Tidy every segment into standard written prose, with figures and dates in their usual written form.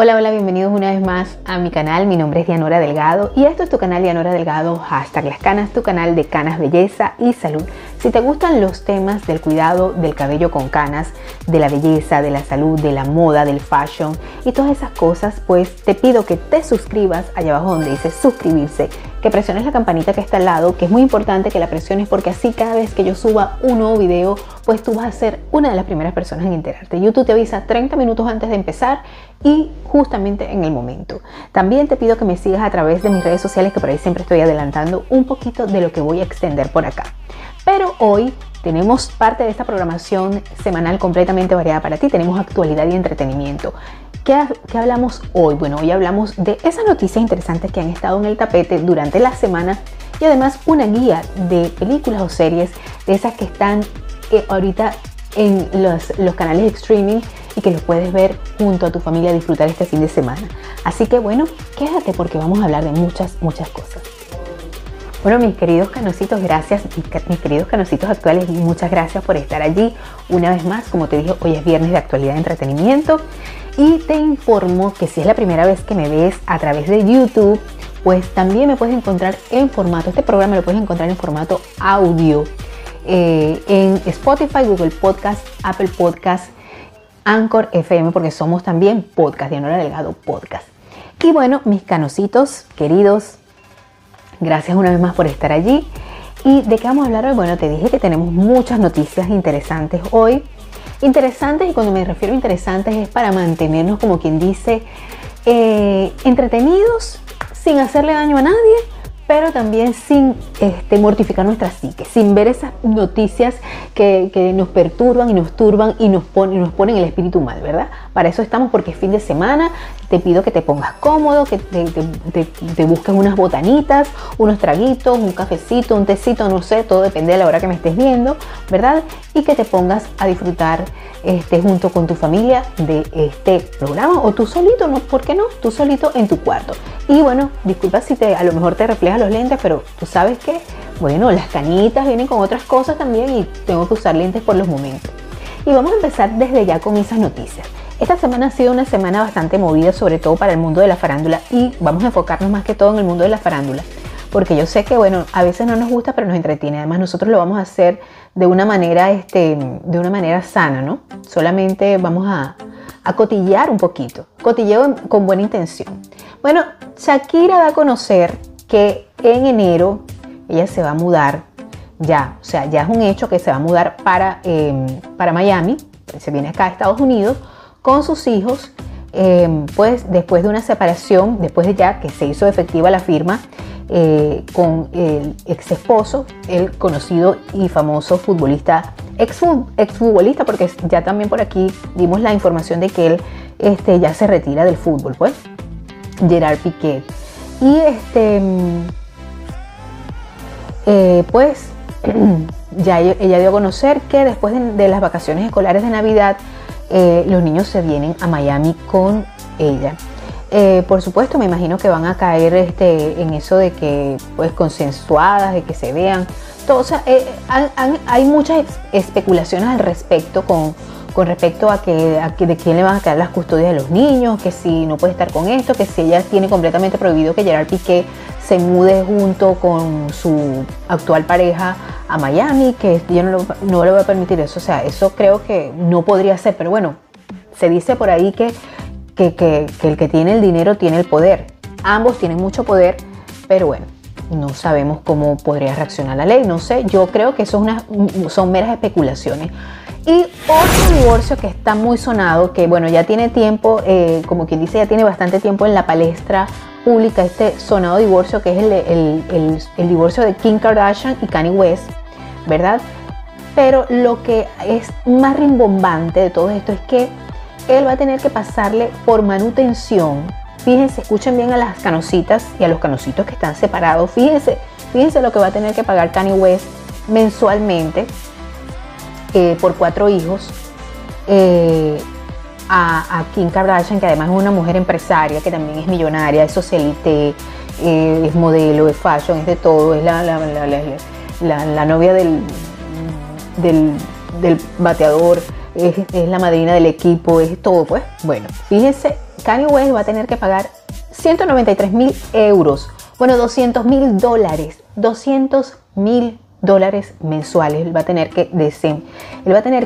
Hola, hola, bienvenidos una vez más a mi canal. Mi nombre es Dianora Delgado y esto es tu canal Dianora Delgado, #Las Canas, tu canal de canas, belleza y salud. Si te gustan los temas del cuidado del cabello con canas, de la belleza, de la salud, de la moda, del fashion y todas esas cosas, pues te pido que te suscribas allá abajo donde dice suscribirse, que presiones la campanita que está al lado, que es muy importante que la presiones porque así cada vez que yo suba un nuevo video, pues tú vas a ser una de las primeras personas en enterarte. YouTube te avisa 30 minutos antes de empezar y justamente en el momento. También te pido que me sigas a través de mis redes sociales, que por ahí siempre estoy adelantando un poquito de lo que voy a extender por acá. Pero hoy tenemos parte de esta programación semanal completamente variada para ti. Tenemos actualidad y entretenimiento. ¿Qué hablamos hoy? Bueno, hoy hablamos de esas noticias interesantes que han estado en el tapete durante la semana y además una guía de películas o series de esas que están ahorita en los canales de streaming y que los puedes ver junto a tu familia, disfrutar este fin de semana. Así que bueno, quédate porque vamos a hablar de muchas cosas. Bueno, mis queridos canositos, gracias, mis queridos canositos actuales, muchas gracias por estar allí. Una vez más, como te dije, hoy es viernes de actualidad y entretenimiento. Y te informo que si es la primera vez que me ves a través de YouTube, pues también me puedes encontrar en formato, este programa lo puedes encontrar en formato audio. En Spotify, Google Podcast, Apple Podcast, Anchor FM, porque somos también podcast, Dianora Delgado Podcast. Y bueno, mis canositos queridos, gracias una vez más por estar allí. ¿Y de qué vamos a hablar hoy? Bueno, te dije que tenemos muchas noticias interesantes hoy. Interesantes, y cuando me refiero a interesantes es para mantenernos, como quien dice, entretenidos, sin hacerle daño a nadie, pero también sin mortificar nuestra psique, sin ver esas noticias que nos perturban y nos turban y nos ponen el espíritu mal, ¿verdad? Para eso estamos, porque es fin de semana. Te pido que te pongas cómodo, que te busques unas botanitas, unos traguitos, un cafecito, un tecito, no sé, todo depende de la hora que me estés viendo, ¿verdad? Y que te pongas a disfrutar junto con tu familia de este programa, o tú solito, ¿no? ¿Por qué no? Tú solito en tu cuarto. Y bueno, disculpa si a lo mejor te refleja los lentes, pero tú sabes que, bueno, las canitas vienen con otras cosas también y tengo que usar lentes por los momentos. Y vamos a empezar desde ya con esas noticias. Esta semana ha sido una semana bastante movida, sobre todo para el mundo de la farándula, y vamos a enfocarnos más que todo en el mundo de la farándula, porque yo sé que, bueno, a veces no nos gusta, pero nos entretiene. Además, nosotros lo vamos a hacer de una manera, sana, ¿no? Solamente vamos a cotillar un poquito, cotilleo con buena intención. Bueno, Shakira da a conocer que en enero ella se va a mudar ya, o sea, ya es un hecho que se va a mudar para Miami, se viene acá a Estados Unidos, con sus hijos, pues después de una separación, después de ya que se hizo efectiva la firma con el ex esposo, el conocido y famoso futbolista, exfutbolista, porque ya también por aquí dimos la información de que él ya se retira del fútbol, pues, Gerard Piqué. Y pues ya ella dio a conocer que después de las vacaciones escolares de Navidad, los niños se vienen a Miami con ella. Por supuesto, me imagino que van a caer en eso de que, pues, consensuadas, de que se vean. Todo, o sea, hay muchas especulaciones al respecto con respecto a que de quién le van a caer las custodias de los niños, que si no puede estar con esto, que si ella tiene completamente prohibido que Gerard Piqué se mude junto con su actual pareja a Miami, que yo no le voy a permitir eso. O sea, eso creo que no podría ser, pero bueno, se dice por ahí que el que tiene el dinero tiene el poder. Ambos tienen mucho poder, pero bueno, no sabemos cómo podría reaccionar la ley, no sé. Yo creo que eso son meras especulaciones. Y otro divorcio que está muy sonado, que bueno, ya tiene tiempo, como quien dice, ya tiene bastante tiempo en la palestra pública, este sonado divorcio que es el divorcio de Kim Kardashian y Kanye West, ¿verdad? Pero lo que es más rimbombante de todo esto es que él va a tener que pasarle por manutención. Fíjense, escuchen bien a las canositas y a los canositos que están separados. Fíjense lo que va a tener que pagar Kanye West mensualmente por 4 hijos a Kim Kardashian, que además es una mujer empresaria, que también es millonaria, es socialite, es modelo, es fashion, es de todo, es la novia del bateador, es la madrina del equipo, es todo, pues. Bueno, fíjense, Kanye West va a tener que pagar 193,000 euros, bueno, $200,000, $200,000 mensuales él va a tener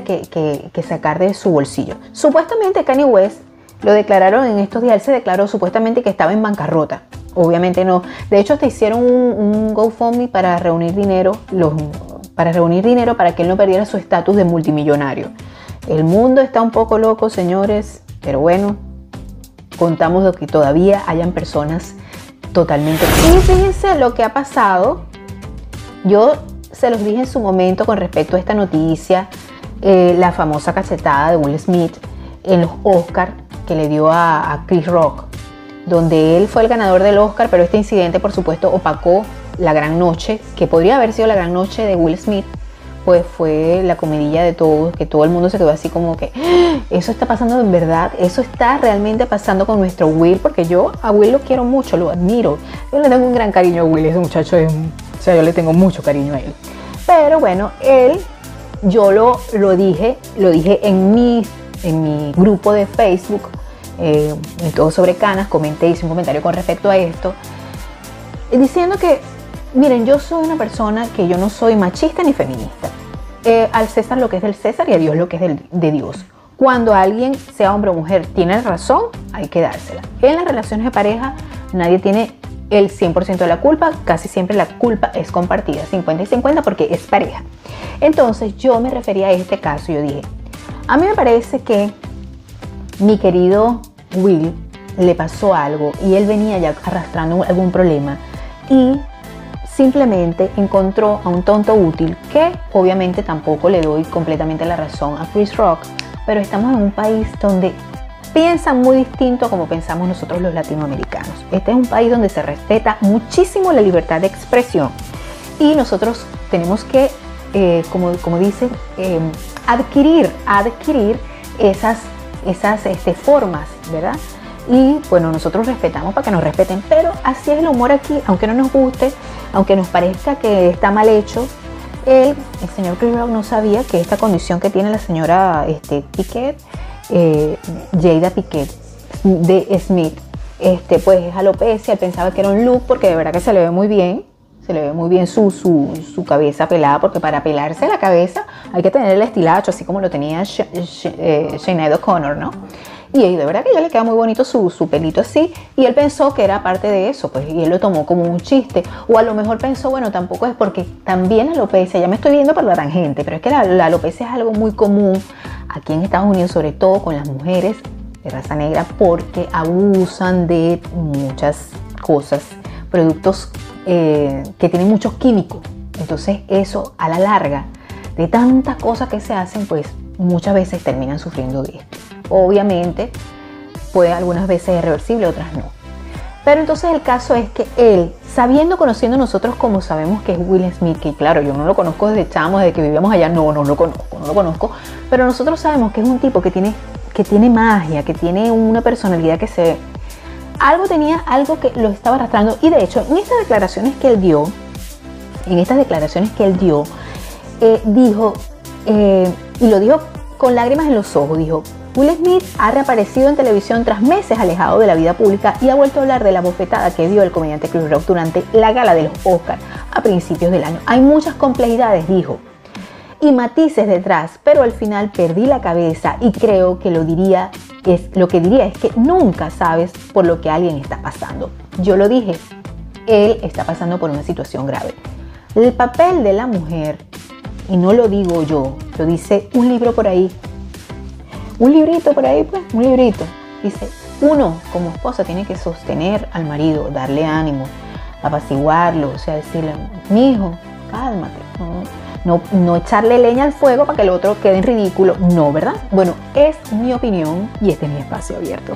que sacar de su bolsillo. Supuestamente Kanye West, lo declararon en estos días, él se declaró supuestamente que estaba en bancarrota. Obviamente no. De hecho, te hicieron un GoFundMe para reunir dinero, para que él no perdiera su estatus de multimillonario. El mundo está un poco loco, señores, pero bueno, contamos de que todavía hayan personas totalmente... Y fíjense lo que ha pasado. Yo se los dije en su momento con respecto a esta noticia, la famosa cachetada de Will Smith en los Oscars que le dio a Chris Rock, donde él fue el ganador del Oscar, pero este incidente, por supuesto, opacó la gran noche, que podría haber sido la gran noche de Will Smith. Pues fue la comidilla de todos, que todo el mundo se quedó así como que eso está pasando en verdad, eso está realmente pasando con nuestro Will, porque yo a Will lo quiero mucho, lo admiro, yo le tengo un gran cariño a Will, ese muchacho es, o sea, yo le tengo mucho cariño a él. Pero bueno, él, yo lo dije en mi grupo de Facebook, en Todo Sobre Canas, comenté, hice un comentario con respecto a esto, diciendo que, miren, yo soy una persona que yo no soy machista ni feminista. Al César lo que es del César y a Dios lo que es de Dios. Cuando alguien, sea hombre o mujer, tiene razón, hay que dársela. En las relaciones de pareja nadie tiene el 100% de la culpa, casi siempre la culpa es compartida, 50 y 50 porque es pareja. Entonces yo me refería a este caso, yo dije, a mí me parece que mi querido Will le pasó algo y él venía ya arrastrando algún problema y simplemente encontró a un tonto útil, que obviamente tampoco le doy completamente la razón a Chris Rock, pero estamos en un país donde piensan muy distinto a como pensamos nosotros los latinoamericanos. Este es un país donde se respeta muchísimo la libertad de expresión y nosotros tenemos que, como dicen, adquirir esas formas, ¿verdad? Y bueno, nosotros respetamos para que nos respeten, pero así es el humor aquí, aunque no nos guste, aunque nos parezca que está mal hecho. El señor Chris Rock no sabía que esta condición que tiene la señora Piquet, Jada Pinkett Smith, pues es alopecia. Él pensaba que era un look porque de verdad que se le ve muy bien, su cabeza pelada, porque para pelarse la cabeza hay que tener el estilacho, así como lo tenía Sinéad O'Connor, ¿no? Y de verdad que ya le queda muy bonito su pelito así, y él pensó que era parte de eso, pues, y él lo tomó como un chiste, o a lo mejor pensó, bueno, tampoco es, porque también la alopecia, ya me estoy viendo por la tangente, pero es que la alopecia es algo muy común aquí en Estados Unidos, sobre todo con las mujeres de raza negra, porque abusan de muchas cosas, productos que tienen muchos químicos. Entonces eso, a la larga, de tantas cosas que se hacen, pues muchas veces terminan sufriendo de esto. Obviamente, puede algunas veces es reversible, otras no. Pero entonces el caso es que él, conociendo nosotros como sabemos que es Will Smith, que claro, yo no lo conozco desde chamo, desde que vivíamos allá, no lo conozco, pero nosotros sabemos que es un tipo que tiene magia, que tiene una personalidad que se ve. Algo que lo estaba arrastrando, y de hecho, en estas declaraciones que él dio, dijo, y lo dijo con lágrimas en los ojos, dijo: Will Smith ha reaparecido en televisión tras meses alejado de la vida pública y ha vuelto a hablar de la bofetada que dio el comediante Chris Rock durante la gala de los Oscars a principios del año. Hay muchas complejidades, dijo, y matices detrás, pero al final perdí la cabeza y creo que lo que diría es que nunca sabes por lo que alguien está pasando. Yo lo dije, él está pasando por una situación grave. El papel de la mujer, y no lo digo yo, lo dice un libro por ahí, un librito. Dice, uno como esposa tiene que sostener al marido, darle ánimo, apaciguarlo, o sea, decirle, mijo, cálmate, no echarle leña al fuego para que el otro quede en ridículo, no, ¿verdad? Bueno, es mi opinión y este es mi espacio abierto.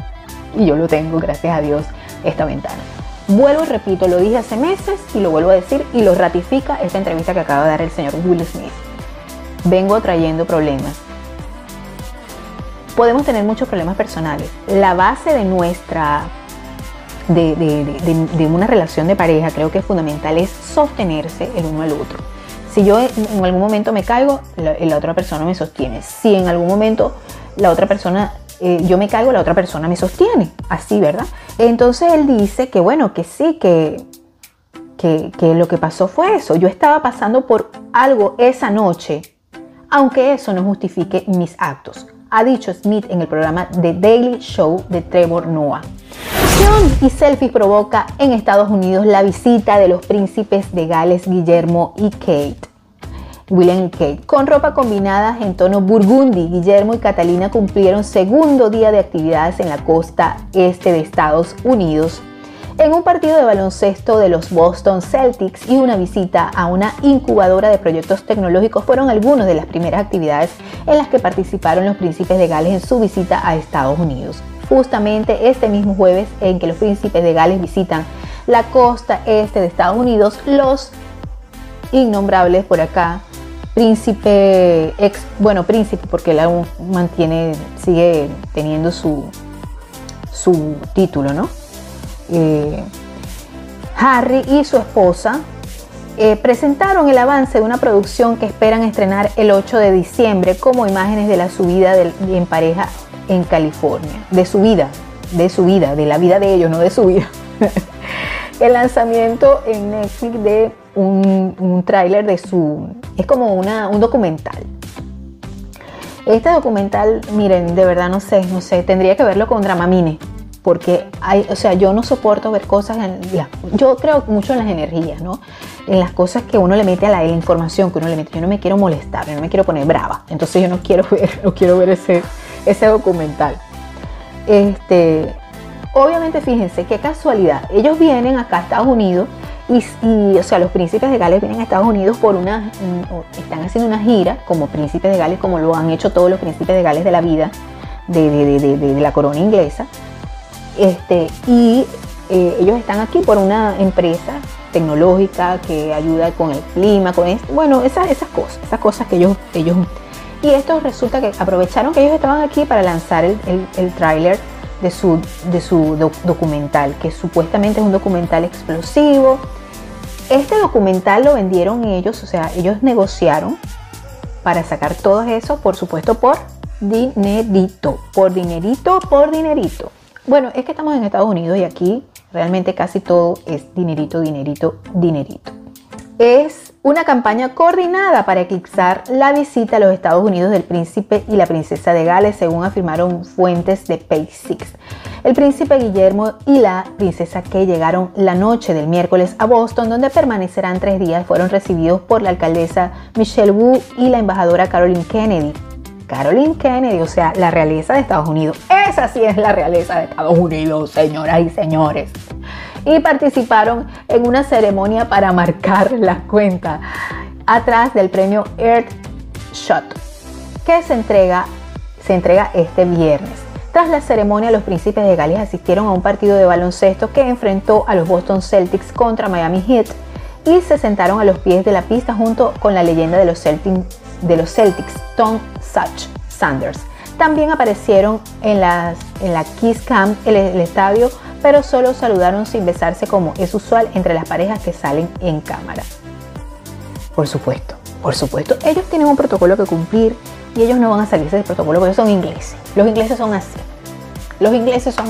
Y yo lo tengo, gracias a Dios, esta ventana. Vuelvo y repito, lo dije hace meses y lo vuelvo a decir y lo ratifica esta entrevista que acaba de dar el señor Will Smith. Vengo trayendo problemas. Podemos tener muchos problemas personales. La base de nuestra una relación de pareja, creo que es fundamental, es sostenerse el uno al otro. Si yo en algún momento me caigo, la otra persona me sostiene. Si en algún momento la otra persona yo me caigo, la otra persona me sostiene, así, ¿verdad? Entonces él dice que bueno, que sí, que lo que pasó fue eso. Yo estaba pasando por algo esa noche, aunque eso no justifique mis actos, ha dicho Smith en el programa The Daily Show de Trevor Noah. Y selfies provoca en Estados Unidos la visita de los príncipes de Gales, Guillermo y Kate. William y Kate, con ropa combinada en tono burgundy, Guillermo y Catalina cumplieron segundo día de actividades en la costa este de Estados Unidos, en un partido de baloncesto de los Boston Celtics y una visita a una incubadora de proyectos tecnológicos fueron algunas de las primeras actividades en las que participaron los príncipes de Gales en su visita a Estados Unidos. Justamente este mismo jueves en que los príncipes de Gales visitan la costa este de Estados Unidos, los innombrables por acá, príncipe, porque él aún sigue teniendo su título, ¿no? Harry y su esposa presentaron el avance de una producción que esperan estrenar el 8 de diciembre como imágenes de la subida en pareja en California, de la vida de ellos. El lanzamiento en Netflix de un tráiler es como un documental. Este documental, miren, de verdad no sé, tendría que verlo con Dramamine, porque yo no soporto ver cosas, yo creo mucho en las energías, ¿no? En las cosas que uno le mete a la información que uno le mete. Yo no me quiero molestar, yo no me quiero poner brava, entonces yo no quiero ver ese documental. Obviamente, fíjense qué casualidad, ellos vienen acá a Estados Unidos y los príncipes de Gales vienen a Estados Unidos están haciendo una gira como príncipes de Gales, como lo han hecho todos los príncipes de Gales de la vida de la corona inglesa. Ellos están aquí por una empresa tecnológica que ayuda con el clima, esas cosas que ellos y esto resulta que aprovecharon que ellos estaban aquí para lanzar el tráiler de su documental, que supuestamente es un documental explosivo. Este documental lo vendieron ellos, ellos negociaron para sacar todo eso, por supuesto, por dinerito. Bueno, es que estamos en Estados Unidos y aquí realmente casi todo es dinerito. Es una campaña coordinada para eclipsar la visita a los Estados Unidos del príncipe y la princesa de Gales, según afirmaron fuentes de Page Six. El príncipe Guillermo y la princesa Kate llegaron la noche del miércoles a Boston, donde permanecerán 3 días. Fueron recibidos por la alcaldesa Michelle Wu y la embajadora Caroline Kennedy, la realeza de Estados Unidos. Esa sí es la realeza de Estados Unidos, señoras y señores. Y participaron en una ceremonia para marcar la cuenta atrás del premio Earth Shot, que se entrega este viernes. Tras la ceremonia, los príncipes de Gales asistieron a un partido de baloncesto que enfrentó a los Boston Celtics contra Miami Heat y se sentaron a los pies de la pista junto con la leyenda de los Celtics, Tom Sanders. También aparecieron en la Kiss Cam el estadio, pero solo saludaron sin besarse como es usual entre las parejas que salen en cámara. Por supuesto, ellos tienen un protocolo que cumplir y ellos no van a salirse del protocolo porque son ingleses. Los ingleses son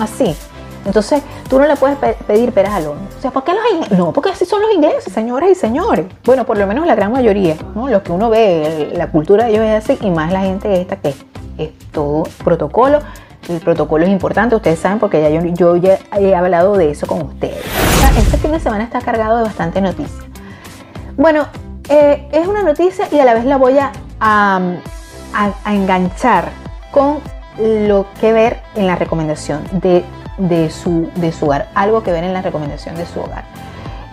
así. Entonces, tú no le puedes pedir peras al horno. ¿Por qué los ingleses? No, porque así son los ingleses, señoras y señores. Bueno, por lo menos la gran mayoría, ¿no? Los que uno ve, la cultura de ellos es así, y más la gente esta que es todo protocolo. El protocolo es importante, ustedes saben, porque ya yo he hablado de eso con ustedes. Este fin de semana está cargado de bastante noticias. Bueno, es una noticia y a la vez la voy a enganchar con lo que ver en la recomendación de su hogar, algo que ver en la recomendación de su hogar.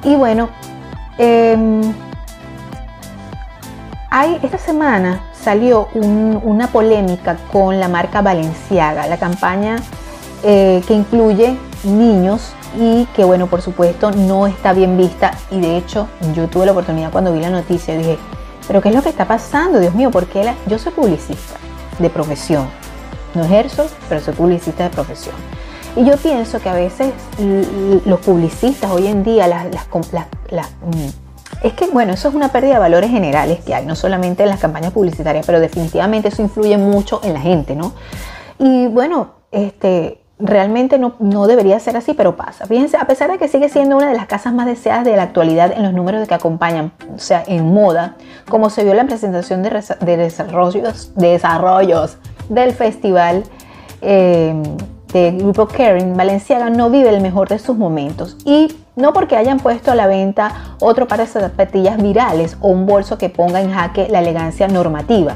Y bueno, esta semana salió una polémica con la marca Balenciaga, la campaña que incluye niños y que, bueno, por supuesto no está bien vista. Y de hecho yo tuve la oportunidad cuando vi la noticia y dije, pero ¿qué es lo que está pasando? Dios mío, porque yo soy publicista de profesión, no ejerzo, pero soy publicista de profesión. Y yo pienso que a veces los publicistas hoy en día, es que, bueno, eso es una pérdida de valores generales que hay, no solamente en las campañas publicitarias, pero definitivamente eso influye mucho en la gente, ¿no? Y bueno, realmente no debería ser así, pero pasa. Fíjense, a pesar de que sigue siendo una de las casas más deseadas de la actualidad en los números de que acompañan, o sea, en moda, como se vio en la presentación de desarrollos del festival del grupo Kering, Balenciaga no vive el mejor de sus momentos. Y no porque hayan puesto a la venta otro par de zapatillas virales o un bolso que ponga en jaque la elegancia normativa,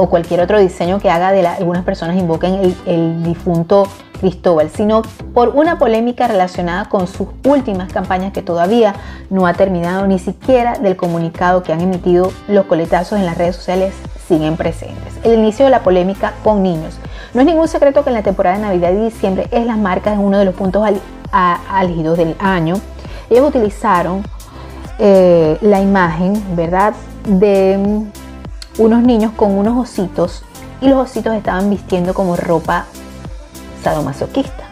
o cualquier otro diseño que haga de algunas personas invoquen el difunto Cristóbal, sino por una polémica relacionada con sus últimas campañas que todavía no ha terminado, ni siquiera del comunicado que han emitido los coletazos en las redes sociales siguen presentes. El inicio de la polémica con niños. No es ningún secreto que en la temporada de Navidad y diciembre es las marcas uno de los puntos álgidos del año. Ellos utilizaron la imagen, ¿verdad?, de unos niños con unos ositos, y los ositos estaban vistiendo como ropa sadomasoquista.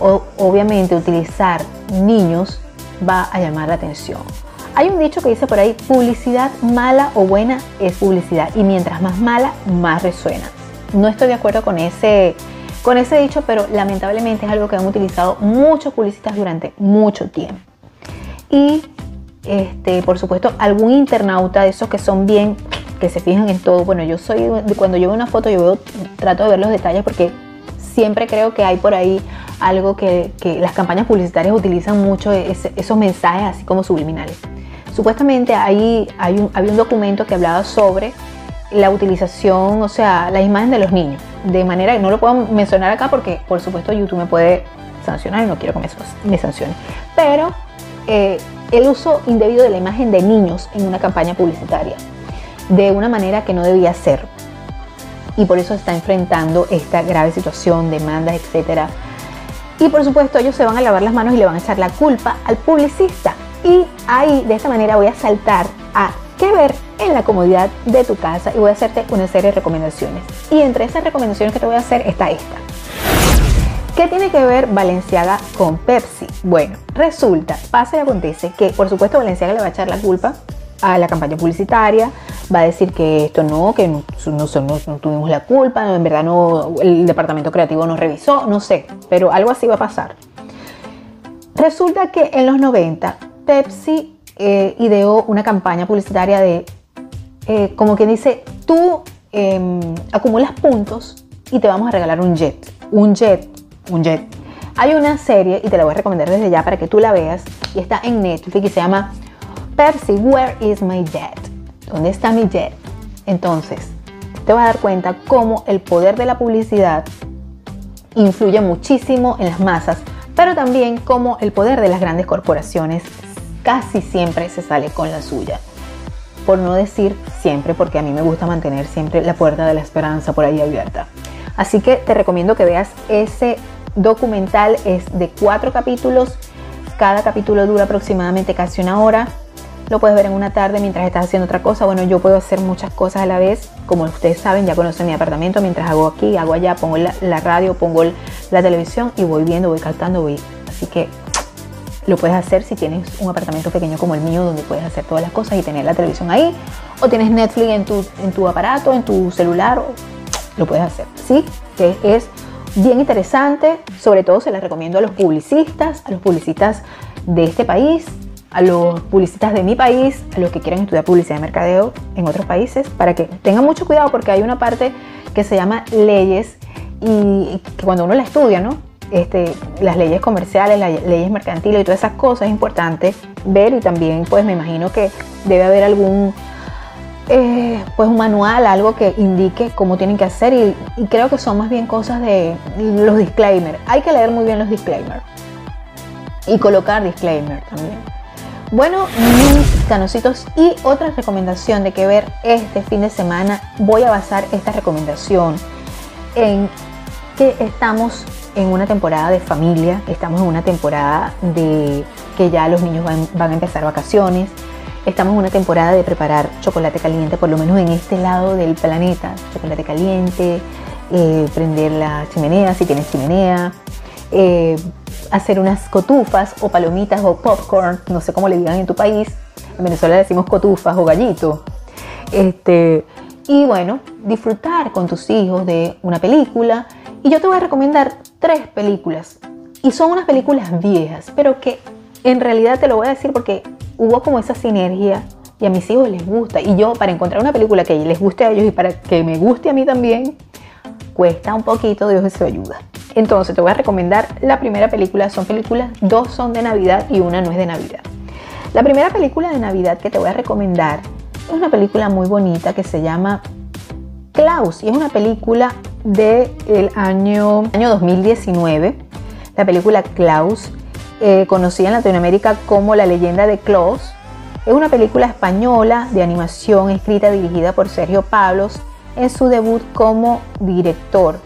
Obviamente utilizar niños va a llamar la atención. Hay un dicho que dice por ahí: publicidad mala o buena es publicidad, y mientras más mala, más resuena. No estoy de acuerdo con ese dicho, pero lamentablemente es algo que han utilizado muchos publicistas durante mucho tiempo. Y por supuesto, algún internauta de esos que son bien, que se fijan en todo. Bueno, yo soy, cuando yo veo una foto, trato de ver los detalles, porque siempre creo que hay por ahí algo que las campañas publicitarias utilizan mucho, esos mensajes así como subliminales. Supuestamente había un documento que hablaba sobre la utilización, o sea, la imagen de los niños, de manera que no lo puedo mencionar acá porque, por supuesto, YouTube me puede sancionar y no quiero que me sancione. Pero el uso indebido de la imagen de niños en una campaña publicitaria, de una manera que no debía ser, y por eso está enfrentando esta grave situación, demandas, etcétera. Y por supuesto, ellos se van a lavar las manos y le van a echar la culpa al publicista. Y ahí, de esta manera, voy a saltar a qué ver en la comodidad de tu casa, y voy a hacerte una serie de recomendaciones. Y entre esas recomendaciones que te voy a hacer está esta. ¿Qué tiene que ver Balenciaga con Pepsi? Bueno, resulta, pasa y acontece que, por supuesto, Balenciaga le va a echar la culpa a la campaña publicitaria, va a decir que esto no, que no tuvimos la culpa, no, en verdad no, el departamento creativo no revisó, no sé, pero algo así va a pasar. Resulta que en los 90 Pepsi ideó una campaña publicitaria de, como quien dice, tú acumulas puntos y te vamos a regalar un jet. Hay una serie, y te la voy a recomendar desde ya para que tú la veas, y está en Netflix, y se llama Pepsi, Where is my jet? ¿Dónde está mi jet? Entonces, te vas a dar cuenta cómo el poder de la publicidad influye muchísimo en las masas, pero también cómo el poder de las grandes corporaciones casi siempre se sale con la suya. Por no decir siempre, porque a mí me gusta mantener siempre la puerta de la esperanza por ahí abierta. Así que te recomiendo que veas ese documental, es de 4 capítulos, cada capítulo dura aproximadamente casi una hora. Lo puedes ver en una tarde mientras estás haciendo otra cosa. Bueno, yo puedo hacer muchas cosas a la vez. Como ustedes saben, ya conocen mi apartamento. Mientras hago aquí, hago allá, pongo la radio, pongo la televisión y voy viendo, voy cantando, voy. Así que lo puedes hacer si tienes un apartamento pequeño como el mío, donde puedes hacer todas las cosas y tener la televisión ahí. O tienes Netflix en tu aparato, en tu celular. Lo puedes hacer, ¿sí? Que es bien interesante. Sobre todo se las recomiendo a los publicistas de este país, a los publicistas de mi país, a los que quieran estudiar publicidad y mercadeo en otros países, para que tengan mucho cuidado, porque hay una parte que se llama leyes, y que cuando uno la estudia, ¿no? Las leyes comerciales, las leyes mercantiles y todas esas cosas, es importante ver. Y también, pues, me imagino que debe haber algún pues un manual, algo que indique cómo tienen que hacer, y creo que son más bien cosas de los disclaimers. Hay que leer muy bien los disclaimers y colocar disclaimer también. Bueno, mis canositos, y otra recomendación de que ver este fin de semana. Voy a basar esta recomendación en que estamos en una temporada de familia, estamos en una temporada de que ya los niños van a empezar vacaciones, estamos en una temporada de preparar chocolate caliente, por lo menos en este lado del planeta. Chocolate caliente, prender la chimenea si tienes chimenea, hacer unas cotufas o palomitas o popcorn, no sé cómo le digan en tu país. En Venezuela le decimos cotufas o gallito. y bueno, disfrutar con tus hijos de una película. Y yo te voy a recomendar 3 películas, y son unas películas viejas, pero que en realidad te lo voy a decir porque hubo como esa sinergia y a mis hijos les gusta, y yo para encontrar una película que les guste a ellos y para que me guste a mí también, cuesta un poquito, Dios les ayuda. Entonces te voy a recomendar la primera película, son películas, 2 son de Navidad y una no es de Navidad. La primera película de Navidad que te voy a recomendar es una película muy bonita que se llama Klaus, y es una película del año 2019. La película Klaus, conocida en Latinoamérica como La Leyenda de Klaus, es una película española de animación escrita y dirigida por Sergio Pablos en su debut como director.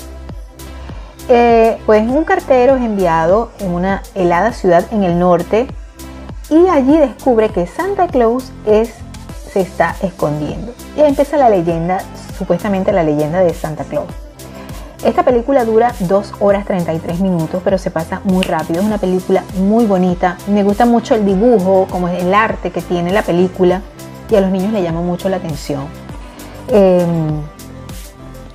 Pues un cartero es enviado en una helada ciudad en el norte y allí descubre que Santa Claus se está escondiendo. Y ahí empieza la leyenda, supuestamente la leyenda de Santa Claus. Esta película dura 2 horas 33 minutos, pero se pasa muy rápido. Es una película muy bonita. Me gusta mucho el dibujo, como el arte que tiene la película, y a los niños le llama mucho la atención.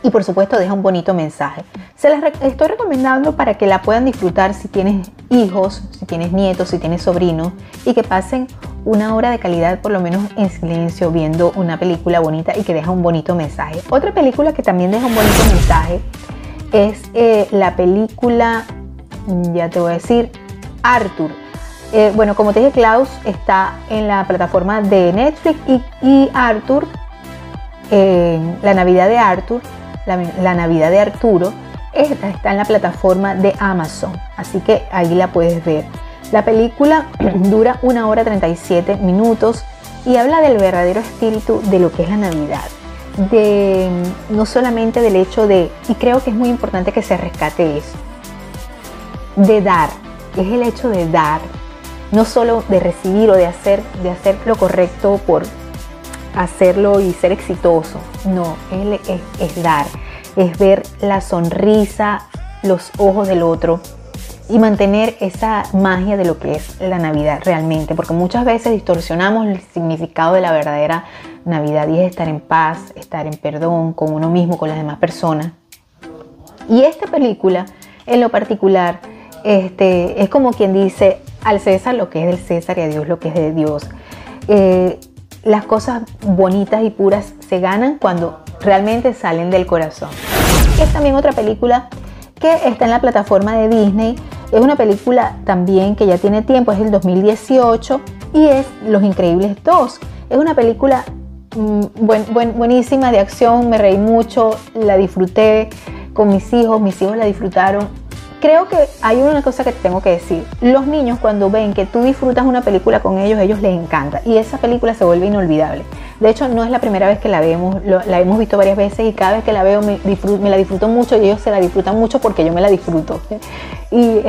Y por supuesto deja un bonito mensaje. Se las estoy recomendando para que la puedan disfrutar si tienes hijos, si tienes nietos, si tienes sobrinos, y que pasen una hora de calidad por lo menos en silencio viendo una película bonita y que deja un bonito mensaje. Otra película que también deja un bonito mensaje es la película, ya te voy a decir, Arthur. Bueno, como te dije, Klaus está en la plataforma de Netflix y Arthur, la Navidad de Arthur, la Navidad de Arturo, esta está en la plataforma de Amazon, así que ahí la puedes ver. La película dura 1 hora 37 minutos y habla del verdadero espíritu de lo que es la Navidad. No solamente del hecho de, y creo que es muy importante que se rescate eso, de dar, es el hecho de dar, no solo de recibir o de hacer lo correcto por hacerlo y ser exitoso, no, es dar, es ver la sonrisa, los ojos del otro y mantener esa magia de lo que es la Navidad realmente, porque muchas veces distorsionamos el significado de la verdadera Navidad, y es estar en paz, estar en perdón con uno mismo, con las demás personas. Y esta película en lo particular es como quien dice al César lo que es del César y a Dios lo que es de Dios. Las cosas bonitas y puras se ganan cuando realmente salen del corazón. Es también otra película que está en la plataforma de Disney. Es una película también que ya tiene tiempo, es del 2018 y es Los Increíbles 2. Es una película buenísima de acción, me reí mucho, la disfruté con mis hijos la disfrutaron. Creo que hay una cosa que tengo que decir, los niños cuando ven que tú disfrutas una película con ellos les encanta y esa película se vuelve inolvidable. De hecho, no es la primera vez que la vemos, la hemos visto varias veces y cada vez que la veo me la disfruto mucho y ellos se la disfrutan mucho porque yo me la disfruto. Y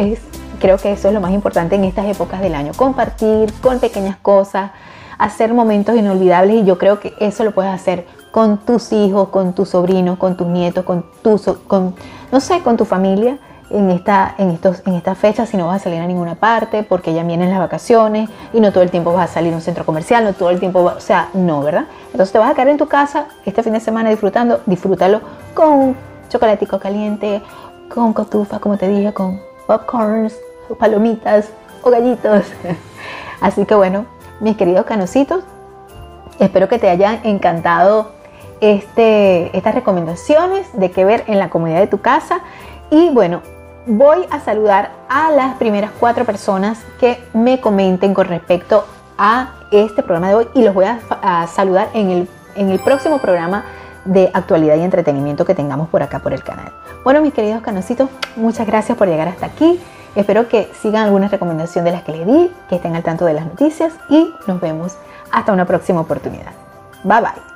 creo que eso es lo más importante en estas épocas del año, compartir con pequeñas cosas, hacer momentos inolvidables, y yo creo que eso lo puedes hacer con tus hijos, con tus sobrinos, con tus nietos, con tu familia. En esta fecha, si no vas a salir a ninguna parte porque ya vienen las vacaciones y no todo el tiempo vas a salir a un centro comercial, no todo el tiempo, ¿verdad? Entonces te vas a quedar en tu casa este fin de semana disfrutando, disfrútalo con un chocolatico caliente, con cotufa, como te dije, con popcorns, o palomitas o gallitos. Así que bueno, mis queridos canositos, espero que te hayan encantado estas recomendaciones de qué ver en la comodidad de tu casa. Y bueno, voy a saludar a las primeras 4 personas que me comenten con respecto a este programa de hoy, y los voy a saludar en el próximo programa de actualidad y entretenimiento que tengamos por acá por el canal. Bueno, mis queridos canositos, muchas gracias por llegar hasta aquí. Espero que sigan alguna recomendación de las que les di, que estén al tanto de las noticias, y nos vemos hasta una próxima oportunidad. Bye bye.